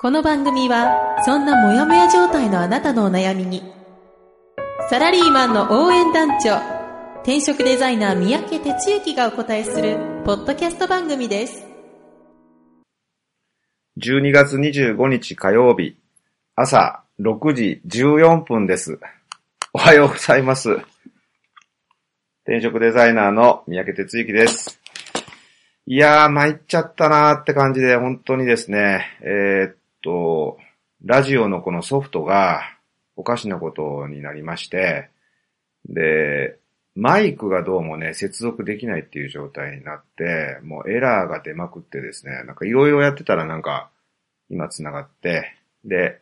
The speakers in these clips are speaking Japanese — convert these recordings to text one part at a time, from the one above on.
この番組はそんなモヤモヤ状態のあなたのお悩みにサラリーマンの応援団長転職デザイナー三宅哲之がお答えするポッドキャスト番組です。12月25日火曜日朝6時14分です。おはようございます。転職デザイナーの三宅哲之です。いやー参っちゃったなーって感じで本当にですね、ラジオのこのソフトがおかしなことになりまして、で、マイクがどうもね、接続できないっていう状態になって、もうエラーが出まくってですね、なんかいろいろやってたらなんか今繋がって、で、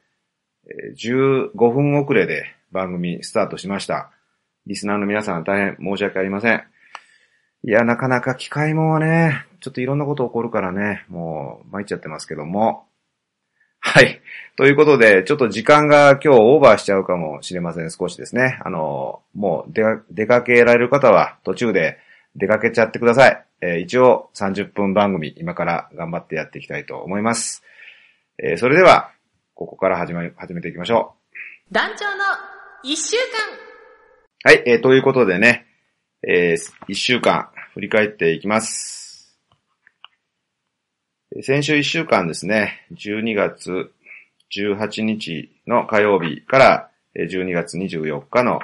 15分遅れで番組スタートしました。リスナーの皆さん大変申し訳ありません。いや、なかなか機械もね、ちょっといろんなこと起こるからね、もう参っちゃってますけども。はい。ということで、ちょっと時間が今日オーバーしちゃうかもしれません。少しですね。もう出かけられる方は途中で出かけちゃってください。一応30分番組、今から頑張ってやっていきたいと思います。それでは、ここから始めていきましょう。団長の1週間。はい。ということでね、1週間振り返っていきます。先週1週間ですね、12月18日の火曜日から12月24日の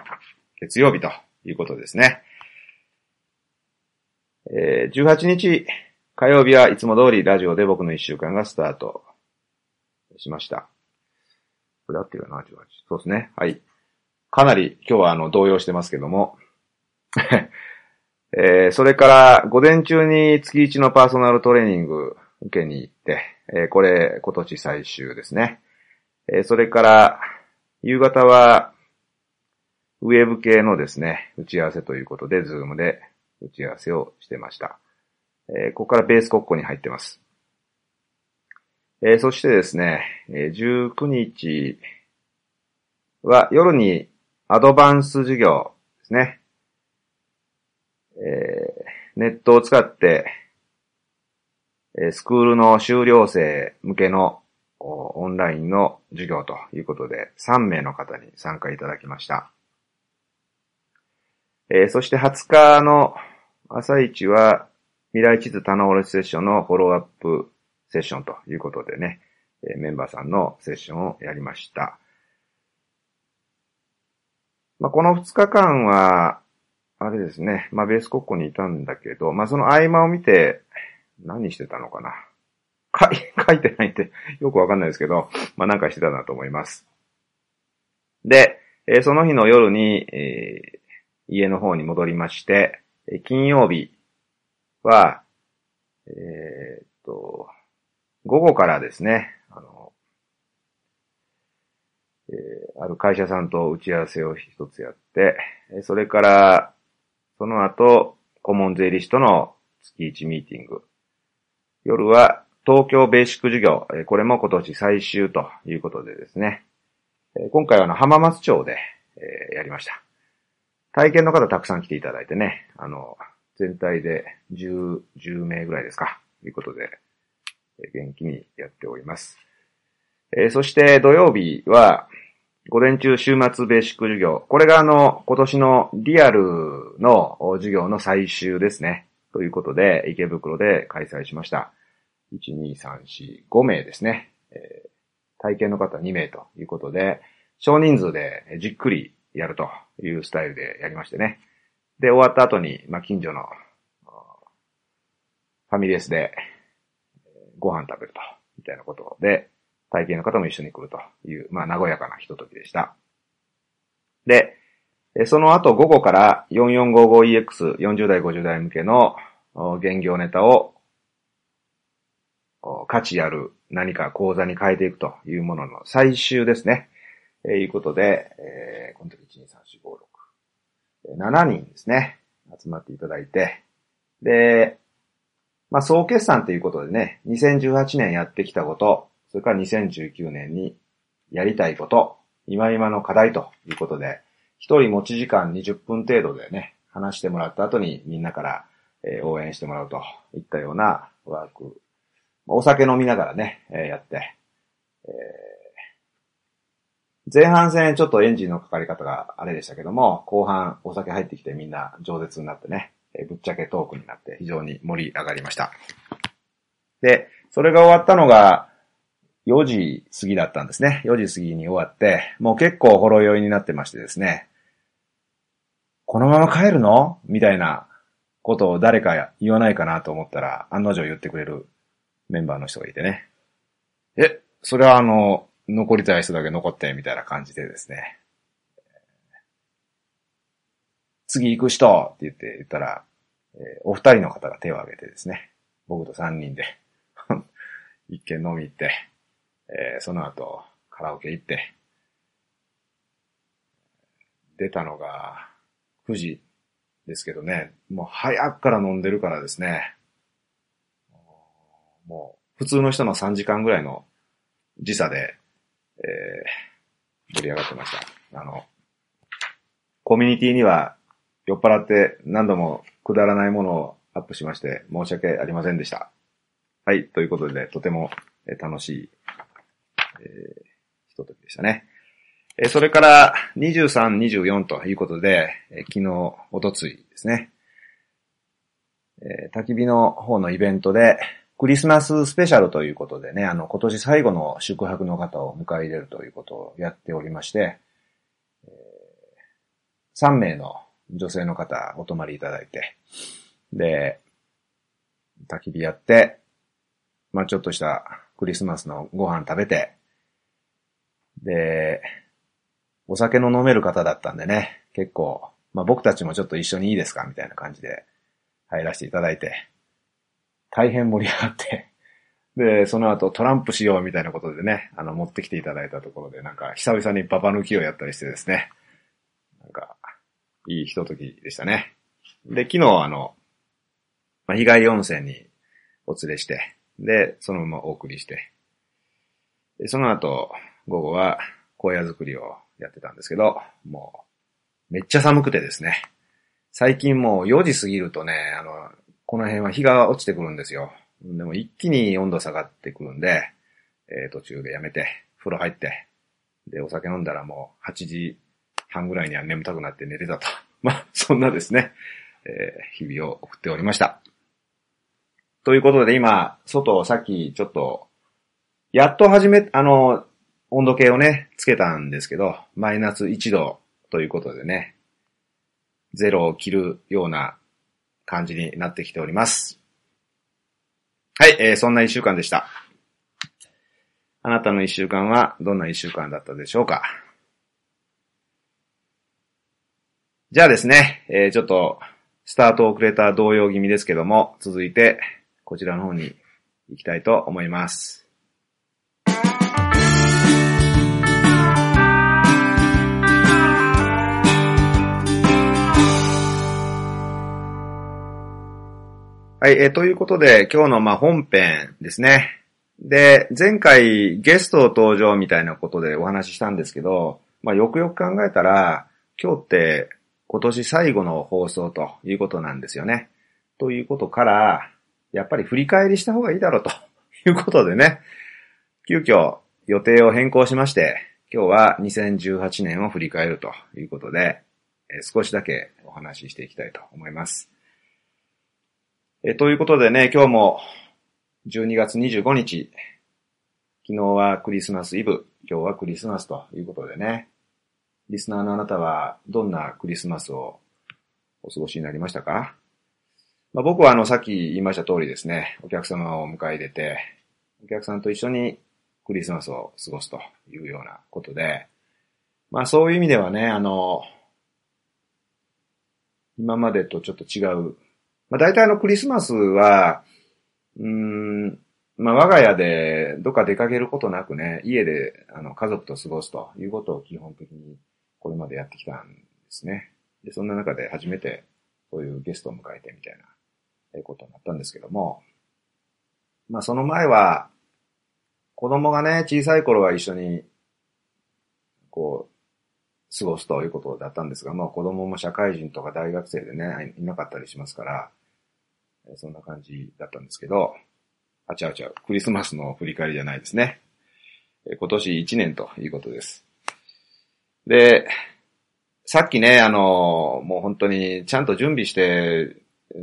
月曜日ということですね。18日火曜日はいつも通りラジオで僕の1週間がスタートしました。これだっていうかな、18。そうですね。はい。かなり今日は動揺してますけども。それから午前中に月1のパーソナルトレーニング受けに行って、これ今年最終ですね。それから夕方はウェブ系のですね打ち合わせということでズームで打ち合わせをしてました。ここからベース国庫に入ってます。そしてですね19日は夜にアドバンス授業ですね。ネットを使ってスクールの修了生向けのオンラインの授業ということで3名の方に参加いただきました。そして20日の朝一は未来地図棚卸しセッションのフォローアップセッションということでね、メンバーさんのセッションをやりました。まあ、この2日間は、あれですね、まあ、ベース国庫にいたんだけど、まあ、その合間を見て、何してたのかな？書いてないってよくわかんないですけど、まあ、なんかしてたなと思います。で、その日の夜に、家の方に戻りまして、金曜日は、午後からですね、ある会社さんと打ち合わせを一つやって、それから、その後、顧問税理士との月1ミーティング。夜は東京ベーシック授業、これも今年最終ということでですね。今回は浜松町でやりました。体験の方たくさん来ていただいてね、全体で10名ぐらいですか、ということで、元気にやっております。そして土曜日は、午前中週末ベーシック授業。これが今年のリアルの授業の最終ですね。ということで、池袋で開催しました。5名ですね。体験の方2名ということで、少人数でじっくりやるというスタイルでやりましてね。で、終わった後に、まあ、近所のファミレスでご飯食べると、みたいなことで、体験の方も一緒に来るという、まあ、和やかなひとときでした。で、その後午後から 4455EX、40代50代向けの現業ネタを価値ある何か講座に変えていくというものの最終ですね。いうことで、この時 1,2,3,4,5,6,7 人ですね、集まっていただいて、で、まあ、総決算ということでね、2018年やってきたこと、それから2019年にやりたいこと、今々の課題ということで、一人持ち時間20分程度でね、話してもらった後にみんなから応援してもらうといったようなワーク。お酒飲みながらね、やって。前半戦ちょっとエンジンのかかり方があれでしたけども、後半お酒入ってきてみんな饒舌になってね、ぶっちゃけトークになって非常に盛り上がりました。で、それが終わったのが4時過ぎだったんですね。4時過ぎに終わって、もう結構ほろ酔いになってましてですね、このまま帰るの？みたいなことを誰か言わないかなと思ったら、案の定言ってくれるメンバーの人がいてね。それは残りたい人だけ残って、みたいな感じでですね。次行く人って言ったら、お二人の方が手を挙げてですね。僕と三人で、一軒飲み行って、その後カラオケ行って、出たのが、9時ですけどね、もう早くから飲んでるからですね、もう普通の人の3時間ぐらいの時差で、盛り上がってました。コミュニティには酔っ払って何度もくだらないものをアップしまして申し訳ありませんでした。はい、ということでとても楽しい、ひとときでしたね。それから23、24ということで、昨日、おとついですね、焚き火の方のイベントでクリスマススペシャルということでね、今年最後の宿泊の方を迎え入れるということをやっておりまして、3名の女性の方お泊まりいただいて、で、焚き火やって、まぁ、ちょっとしたクリスマスのご飯食べて、で、お酒の飲める方だったんでね、結構、まあ、僕たちもちょっと一緒にいいですかみたいな感じで入らせていただいて、大変盛り上がって、で、その後トランプしようみたいなことでね、持ってきていただいたところで、なんか久々にババ抜きをやったりしてですね、なんか、いいひとときでしたね。で、昨日まあ、日帰り温泉にお連れして、で、そのままお送りして、で、その後、午後は小屋作りをやってたんですけど、もうめっちゃ寒くてですね。最近もう4時過ぎるとね、この辺は日が落ちてくるんですよ。でも一気に温度下がってくるんで、途中でやめて、風呂入って、で、お酒飲んだらもう8時半ぐらいには眠たくなって寝てたと。まあ、そんなですね、日々を送っておりました。ということで今、外さっきちょっと、やっと温度計をね、つけたんですけど、マイナス1度ということでね、ゼロを切るような感じになってきております。はい、そんな一週間でした。あなたの一週間はどんな一週間だったでしょうか？じゃあですね、ちょっとスタート遅れた動揺気味ですけども、続いてこちらの方に行きたいと思います。はい、ということで、今日の本編ですね。で、前回ゲスト登場みたいなことでお話ししたんですけど、よくよく考えたら、今日って今年最後の放送ということなんですよね。ということから、やっぱり振り返りした方がいいだろうということでね、急遽予定を変更しまして、今日は2018年を振り返るということで、少しだけお話ししていきたいと思います。ということでね、今日も12月25日、昨日はクリスマスイブ、今日はクリスマスということでね、リスナーのあなたはどんなクリスマスをお過ごしになりましたか？僕はさっき言いました通りですね、お客様を迎え入れて、お客さんと一緒にクリスマスを過ごすというようなことで、そういう意味ではね、今までとちょっと違う、大体クリスマスは、まあ、我が家でどっか出かけることなくね、家で家族と過ごすということを基本的にこれまでやってきたんですね。で、そんな中で初めてそういうゲストを迎えてみたいなことになったんですけども、まあ、その前は子供がね、小さい頃は一緒にこう過ごすということだったんですが、まあ、子供も社会人とか大学生でね、いなかったりしますから、そんな感じだったんですけど、違う。クリスマスの振り返りじゃないですね。今年1年ということです。で、さっきね、もう本当にちゃんと準備して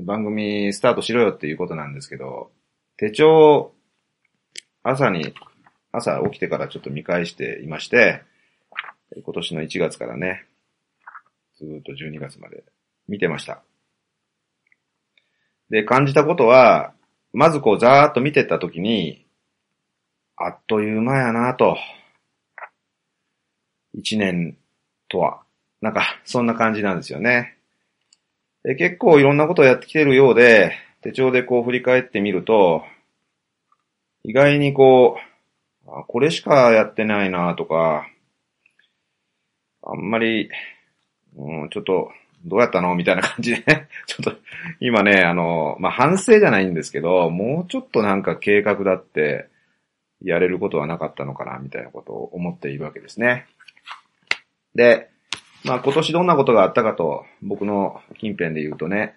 番組スタートしろよっていうことなんですけど、手帳、朝起きてからちょっと見返していまして、今年の1月からね、ずっと12月まで見てました。で、感じたことは、まずこうざーっと見てったときに、あっという間やなと。一年とは、なんかそんな感じなんですよね。で、結構いろんなことをやってきてるようで、手帳でこう振り返ってみると、意外にこう、これしかやってないなとか、あんまり、ちょっと、どうやったのみたいな感じでね。ちょっと、今ね、まあ、反省じゃないんですけど、もうちょっとなんか計画だって、やれることはなかったのかな、みたいなことを思っているわけですね。で、まあ、今年どんなことがあったかと、僕の近辺で言うとね、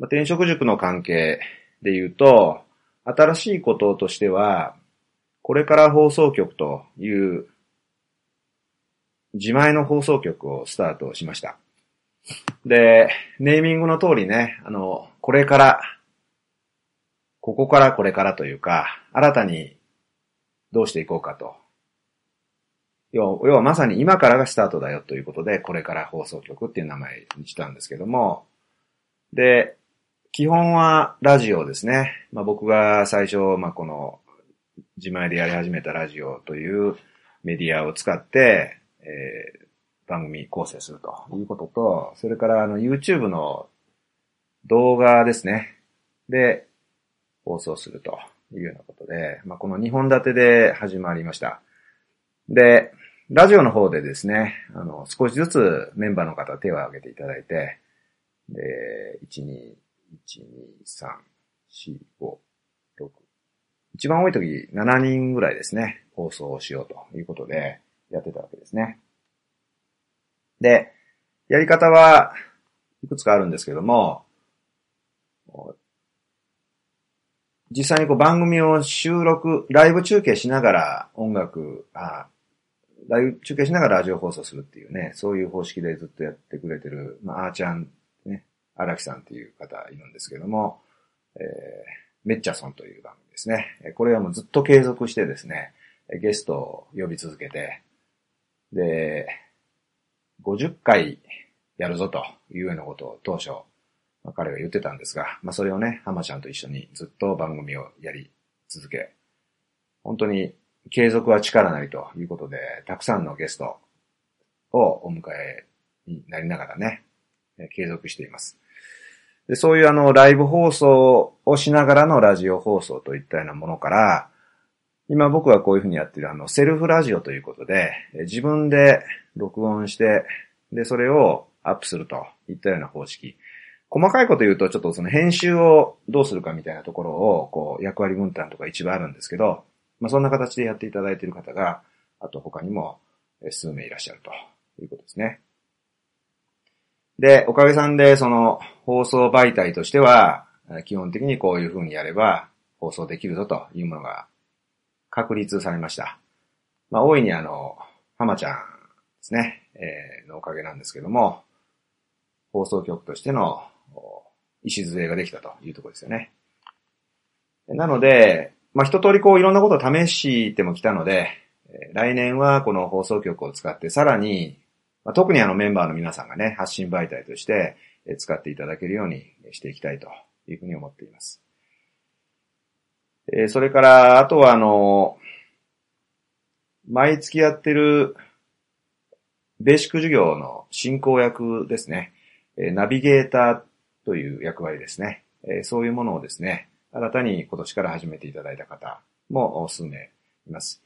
まあ、転職塾の関係で言うと、新しいこととしては、これから放送局という、自前の放送局をスタートしました。で、ネーミングの通りね、これからというか、新たにどうしていこうかと。要はまさに今からがスタートだよということで、これから放送局っていう名前にしたんですけども、で、基本はラジオですね。まあ、僕が最初、まあ、この自前でやり始めたラジオというメディアを使って、番組構成するということと、それからYouTube の動画ですね。で、放送するというようなことで、まあ、この2本立てで始まりました。で、ラジオの方でですね、少しずつメンバーの方手を挙げていただいて、で、1、2、3、4、5、6。一番多い時7人ぐらいですね、放送をしようということで、やってたわけですね。で、やり方はいくつかあるんですけども、実際にこう番組をライブ中継しながらライブ中継しながらラジオ放送するっていうね、そういう方式でずっとやってくれてる、まあ、あーちゃん、ね、荒木さんっていう方いるんですけども、めっちゃそんという番組ですね。これはもうずっと継続してですね、ゲストを呼び続けて、で、50回やるぞというようなことを当初、まあ、彼が言ってたんですが、まあそれをね、浜ちゃんと一緒にずっと番組をやり続け、本当に継続は力なりということで、たくさんのゲストをお迎えになりながらね、継続しています。で、そういうライブ放送をしながらのラジオ放送といったようなものから、今僕はこういうふうにやっているセルフラジオということで、自分で録音して、で、それをアップするといったような方式。細かいこと言うと、ちょっとその編集をどうするかみたいなところを、こう、役割分担とか一部あるんですけど、まあそんな形でやっていただいている方が、あと他にも数名いらっしゃるということですね。で、おかげさんで、その放送媒体としては、基本的にこういうふうにやれば放送できるぞというものが、確立されました。まあ、大いに浜ちゃんですね、のおかげなんですけども、放送局としての礎ができたというところですよね。なので、まあ、一通りこういろんなことを試してもきたので、来年はこの放送局を使ってさらに、まあ、特にメンバーの皆さんがね、発信媒体として使っていただけるようにしていきたいというふうに思っています。それから、あとは毎月やってるベーシック授業の進行役ですね。ナビゲーターという役割ですね。そういうものをですね、新たに今年から始めていただいた方も数名います。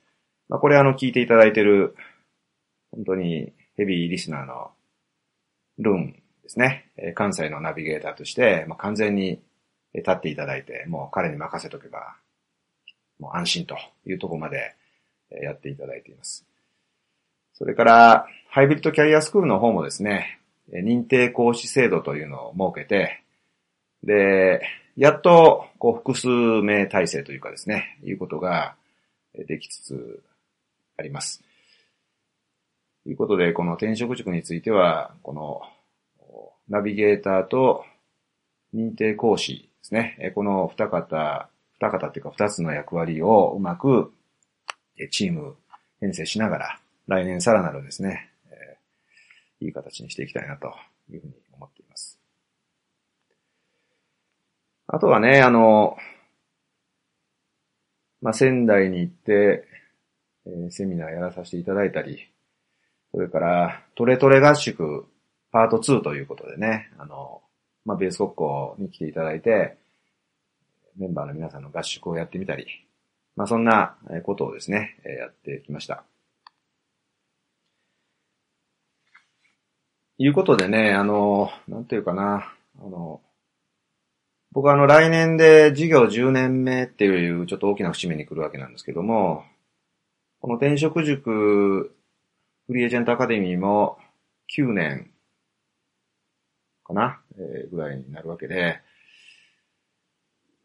まあ、これ聞いていただいている、本当にヘビーリスナーのルンですね。関西のナビゲーターとして、まあ、完全に立っていただいて、もう彼に任せとけば、もう安心というところまでやっていただいています。それから、ハイブリッドキャリアスクールの方もですね、認定講師制度というのを設けて、で、やっと、複数名体制というかですね、いうことができつつあります。ということで、この転職塾については、この、ナビゲーターと認定講師ですね、この二方っていうか二つの役割をうまくチーム編成しながら、来年さらなるですね、いい形にしていきたいなというふうに思っています。あとはね、まあ、仙台に行って、セミナーやらさせていただいたり、それから、トレトレ合宿パート2ということでね、まあ、ベース国交に来ていただいて、メンバーの皆さんの合宿をやってみたり、まあ、そんなことをですね、やってきました。いうことでね、なんていうかな、僕は来年で事業10年目っていうちょっと大きな節目に来るわけなんですけども、この転職塾フリーエージェントアカデミーも9年かな、ぐらいになるわけで、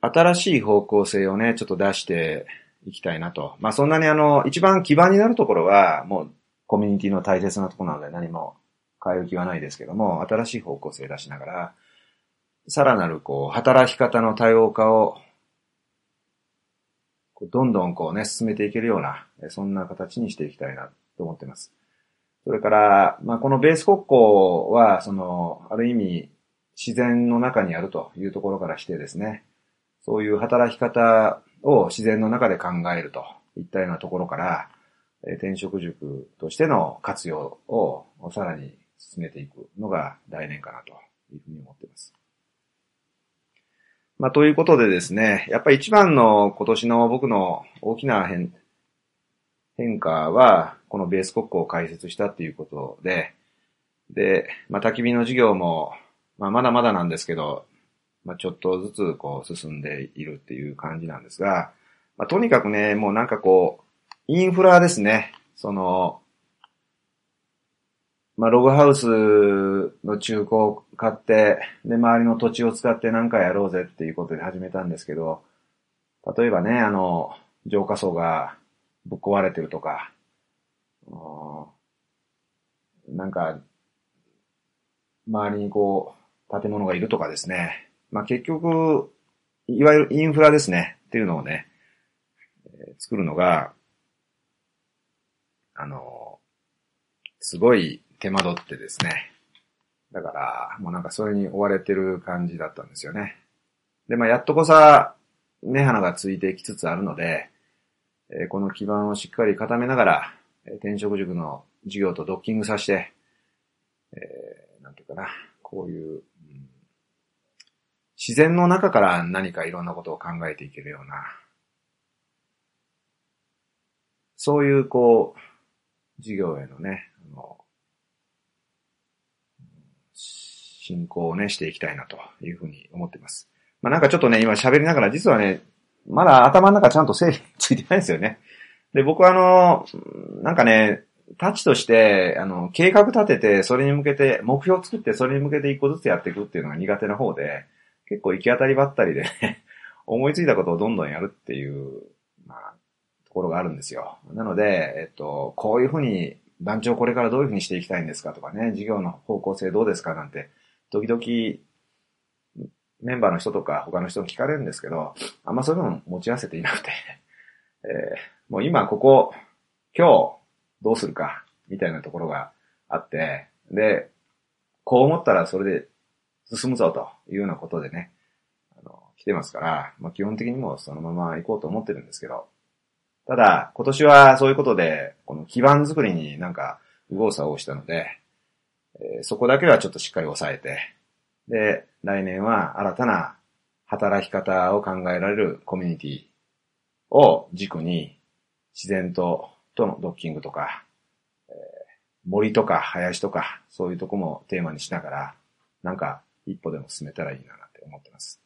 新しい方向性をね、ちょっと出していきたいなと。まあ、そんなに一番基盤になるところはもうコミュニティの大切なところなので何も変える気はないですけども、新しい方向性を出しながら、さらなる働き方の多様化を、どんどん進めていけるような、そんな形にしていきたいなと思っています。それから、まあ、このベース国交は、ある意味、自然の中にあるというところからしてですね、そういう働き方を自然の中で考えるといったようなところから、転職塾としての活用をさらに進めていくのが来年かなというふうに思っています。まあ、ということでですね、やっぱり一番の今年の僕の大きな変化は、このベース国交を開設したっていうことで、で、まあ、焚き火の授業も、まあ、まだまだなんですけど、まあ、ちょっとずつ進んでいるっていう感じなんですが、まあ、とにかくね、もうなんかインフラですね、まあ、ログハウスの中古を買って、で、周りの土地を使って何かやろうぜっていうことで始めたんですけど、例えばね、浄化槽がぶっ壊れてるとか、なんか、周りに建物がいるとかですね。まあ、結局、いわゆるインフラですね、っていうのをね、作るのが、すごい、手間取ってですね。だから、もうなんかそれに追われてる感じだったんですよね。で、まあ、やっとこさ、根花がついてきつつあるので、この基盤をしっかり固めながら、転職塾の授業とドッキングさせて、なんていうかな、こういう、自然の中から何かいろんなことを考えていけるような、そういう授業へのね、進行をね、していきたいなというふうに思っています。まあ、なんかちょっとね、今喋りながら、実はね、まだ頭の中ちゃんと整理ついてないんですよね。で、僕はなんかね、タッチとして、計画立てて、それに向けて、目標を作って、それに向けて一個ずつやっていくっていうのが苦手な方で、結構行き当たりばったりでね、思いついたことをどんどんやるっていう、まあ、ところがあるんですよ。なので、こういうふうに、団長これからどういうふうにしていきたいんですかとかね、事業の方向性どうですかなんて、時々、メンバーの人とか他の人に聞かれるんですけど、あんまそういうの持ち合わせていなくて、もう今今日どうするか、みたいなところがあって、で、こう思ったらそれで進むぞというようなことでね、来てますから、まあ、基本的にもそのまま行こうと思ってるんですけど、ただ、今年はそういうことで、この基盤作りになんか、右往左往したので、そこだけはちょっとしっかり抑えて、で、来年は新たな働き方を考えられるコミュニティを軸に、自然とのドッキングとか、森とか林とか、そういうとこもテーマにしながら、なんか一歩でも進めたらいいなって思ってます。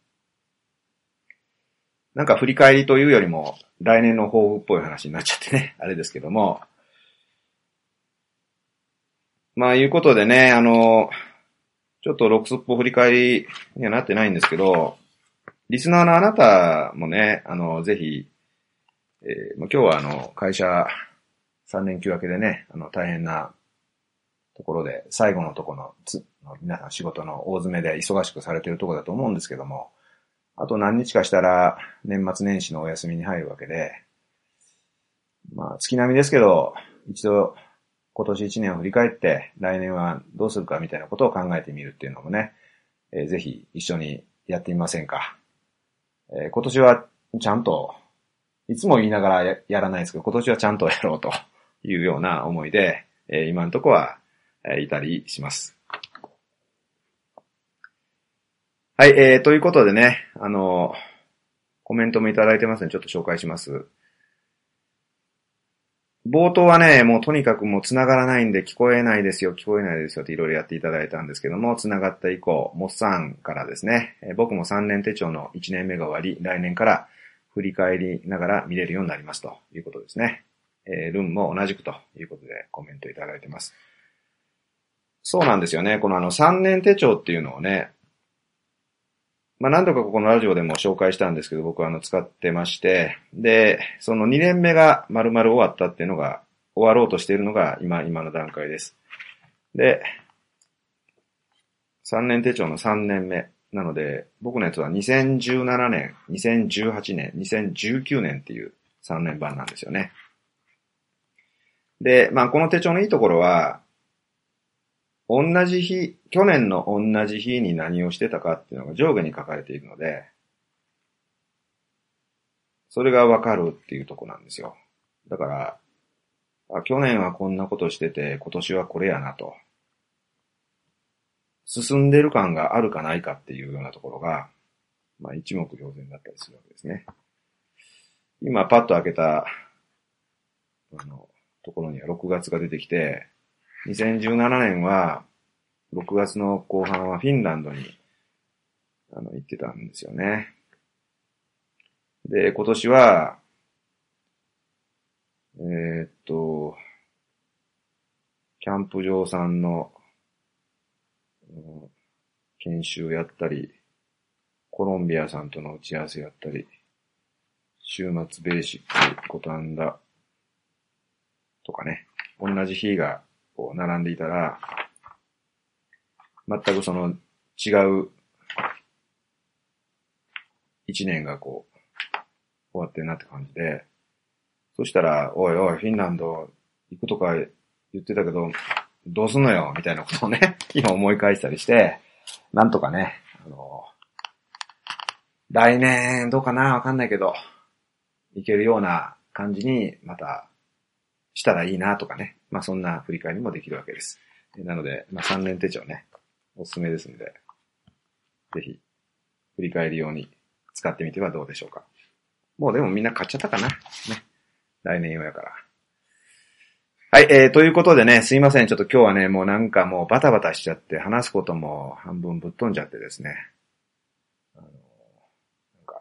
なんか振り返りというよりも、来年の抱負っぽい話になっちゃってね、あれですけども。まあ、いうことでね、ちょっとロックスっぽ振り返りにはなってないんですけど、リスナーのあなたもね、ぜひ、今日は会社3連休明けでね、大変なところで、最後のところの皆さん仕事の大詰めで忙しくされているところだと思うんですけども、あと何日かしたら年末年始のお休みに入るわけで、まあ月並みですけど、一度今年1年を振り返って来年はどうするかみたいなことを考えてみるっていうのもね、ぜひ一緒にやってみませんか。今年はちゃんと、いつも言いながら やらないですけど、今年はちゃんとやろうというような思いで、今のところはいたりします。はい、ということでね、コメントもいただいてますので、ちょっと紹介します。冒頭はね、もうとにかくもう繋がらないんで聞こえないですよっていろいろやっていただいたんですけども、繋がった以降、モッサンからですね、僕も3年手帳の1年目が終わり、来年から振り返りながら見れるようになりますということですね。ルンも同じくということでコメントいただいてます。そうなんですよね、この3年手帳っていうのをね、まあ何度かここのラジオでも紹介したんですけど、僕は使ってまして、で、その2年目が丸々終わったっていうのが、終わろうとしているのが今の段階です。で、3年手帳の3年目。なので、僕のやつは2017年、2018年、2019年っていう3年版なんですよね。で、まあこの手帳のいいところは、去年の同じ日に何をしてたかっていうのが上下に書かれているので、それがわかるっていうとこなんですよ。だから、去年はこんなことしてて、今年はこれやなと。進んでる感があるかないかっていうようなところが、まあ一目瞭然だったりするわけですね。今パッと開けた、ところには6月が出てきて、2017年は、6月の後半はフィンランドに、行ってたんですよね。で、今年は、キャンプ場さんの、研修やったり、コロンビアさんとの打ち合わせやったり、週末ベーシック、五反田、とかね、同じ日が、並んでいたら、全くその違う一年が終わってるなって感じで、そしたら、おいおい、フィンランド行くとか言ってたけど、どうすんのよみたいなことをね、今思い返したりして、なんとかね、来年どうかなわかんないけど、行けるような感じにまたしたらいいなとかね。まあそんな振り返りもできるわけです。なので、まあ3年手帳ね、おすすめですので、ぜひ振り返り用に使ってみてはどうでしょうか。もうでもみんな買っちゃったかな。ね。来年用やから。はい、ということでね、すいません。ちょっと今日はね、もうなんかもうバタバタしちゃって、話すことも半分ぶっ飛んじゃってですね。なんか、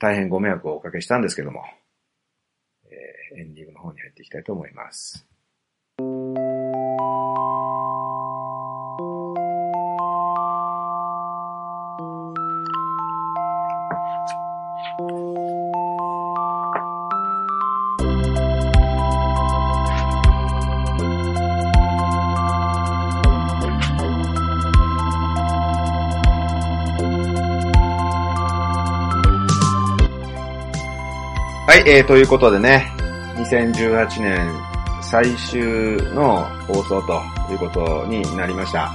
大変ご迷惑をおかけしたんですけども、エンディングの方に入っていきたいと思います。はい、ということでね。2018年最終の放送ということになりました。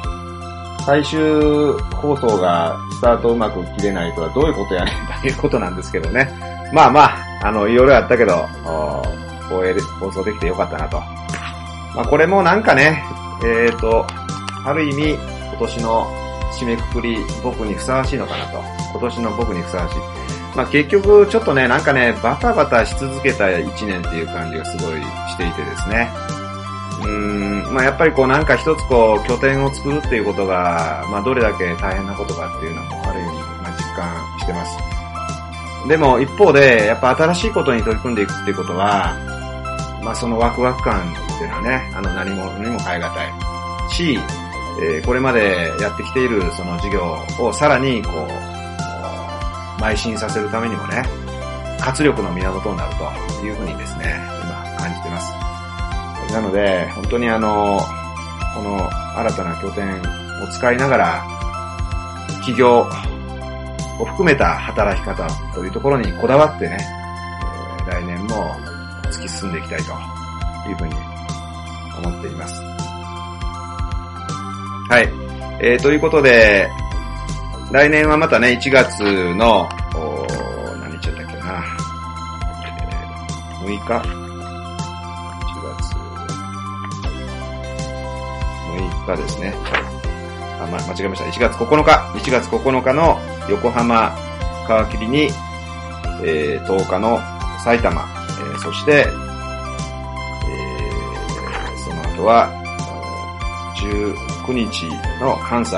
最終放送がスタートうまく切れないとはどういうことやねんということなんですけどね。まあまあ、いろいろあったけど、放送できてよかったなと。まあこれもなんかね、ある意味今年の締めくくり、僕にふさわしいのかなと。今年の僕にふさわしい。まあ結局、ちょっとね、なんかね、バタバタし続けた一年っていう感じがすごいしていてですね。まあやっぱりこうなんか一つこう拠点を作るっていうことが、まあどれだけ大変なことかっていうのもある意味、まあ実感してます。でも一方で、やっぱ新しいことに取り組んでいくっていうことは、まあそのワクワク感っていうのはね、何もにも変えがたいし、これまでやってきているその事業をさらにこう、邁進させるためにもね、活力の源になるというふうにですね、今感じてます。なので、本当にこの新たな拠点を使いながら、企業を含めた働き方というところにこだわってね、来年も突き進んでいきたいというふうに思っています。はい。ということで、来年はまたね、1月の、何日だったっけな、6日。ですね。あ、間違えました。1月9日の横浜皮切りに、10日の埼玉、そして、その後は19日の関西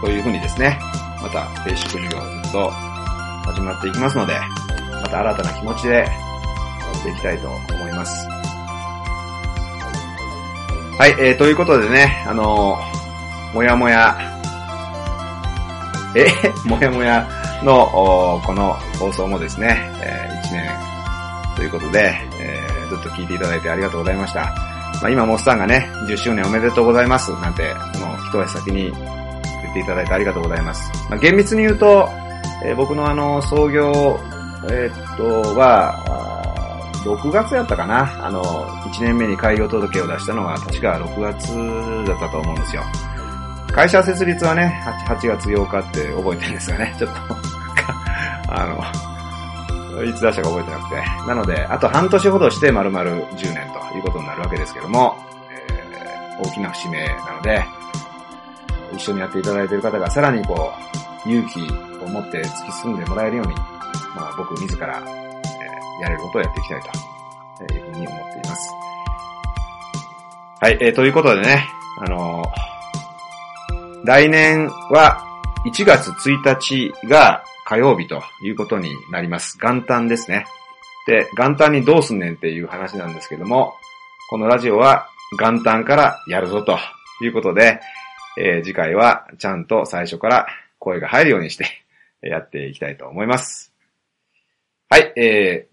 というふうにですね、またベーシック授業ずっと始まっていきますので、また新たな気持ちでやっていきたいと思います。はい、ということでね、もやもやの、この放送もですね、1年ということで、ずっと聞いていただいてありがとうございました。まあ、今、モスさんがね、10周年おめでとうございます、なんて、もう一足先に言っていただいてありがとうございます。まあ、厳密に言うと、僕の創業、は、6月やったかな。1年目に開業届を出したのは確か6月だったと思うんですよ。会社設立はね、8月8日って覚えてるんですがね、ちょっと、いつ出したか覚えてなくて。なので、あと半年ほどして丸々10年ということになるわけですけども、大きな節目なので、一緒にやっていただいている方がさらにこう、勇気を持って突き進んでもらえるように、まあ僕自ら、やれることをやっていきたいというふうに思っています。はい、ということでね、来年は1月1日が火曜日ということになります。元旦ですね。で、元旦にどうすんねんっていう話なんですけども、このラジオは元旦からやるぞということで、次回はちゃんと最初から声が入るようにしてやっていきたいと思います。はい、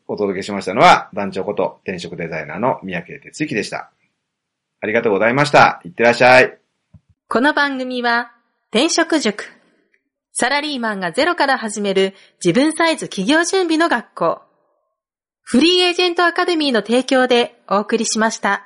お届けしましたのは団長こと転職デザイナーの三宅哲之でした。ありがとうございました。いってらっしゃい。この番組は転職塾、サラリーマンがゼロから始める自分サイズ企業準備の学校、フリーエージェントアカデミーの提供でお送りしました。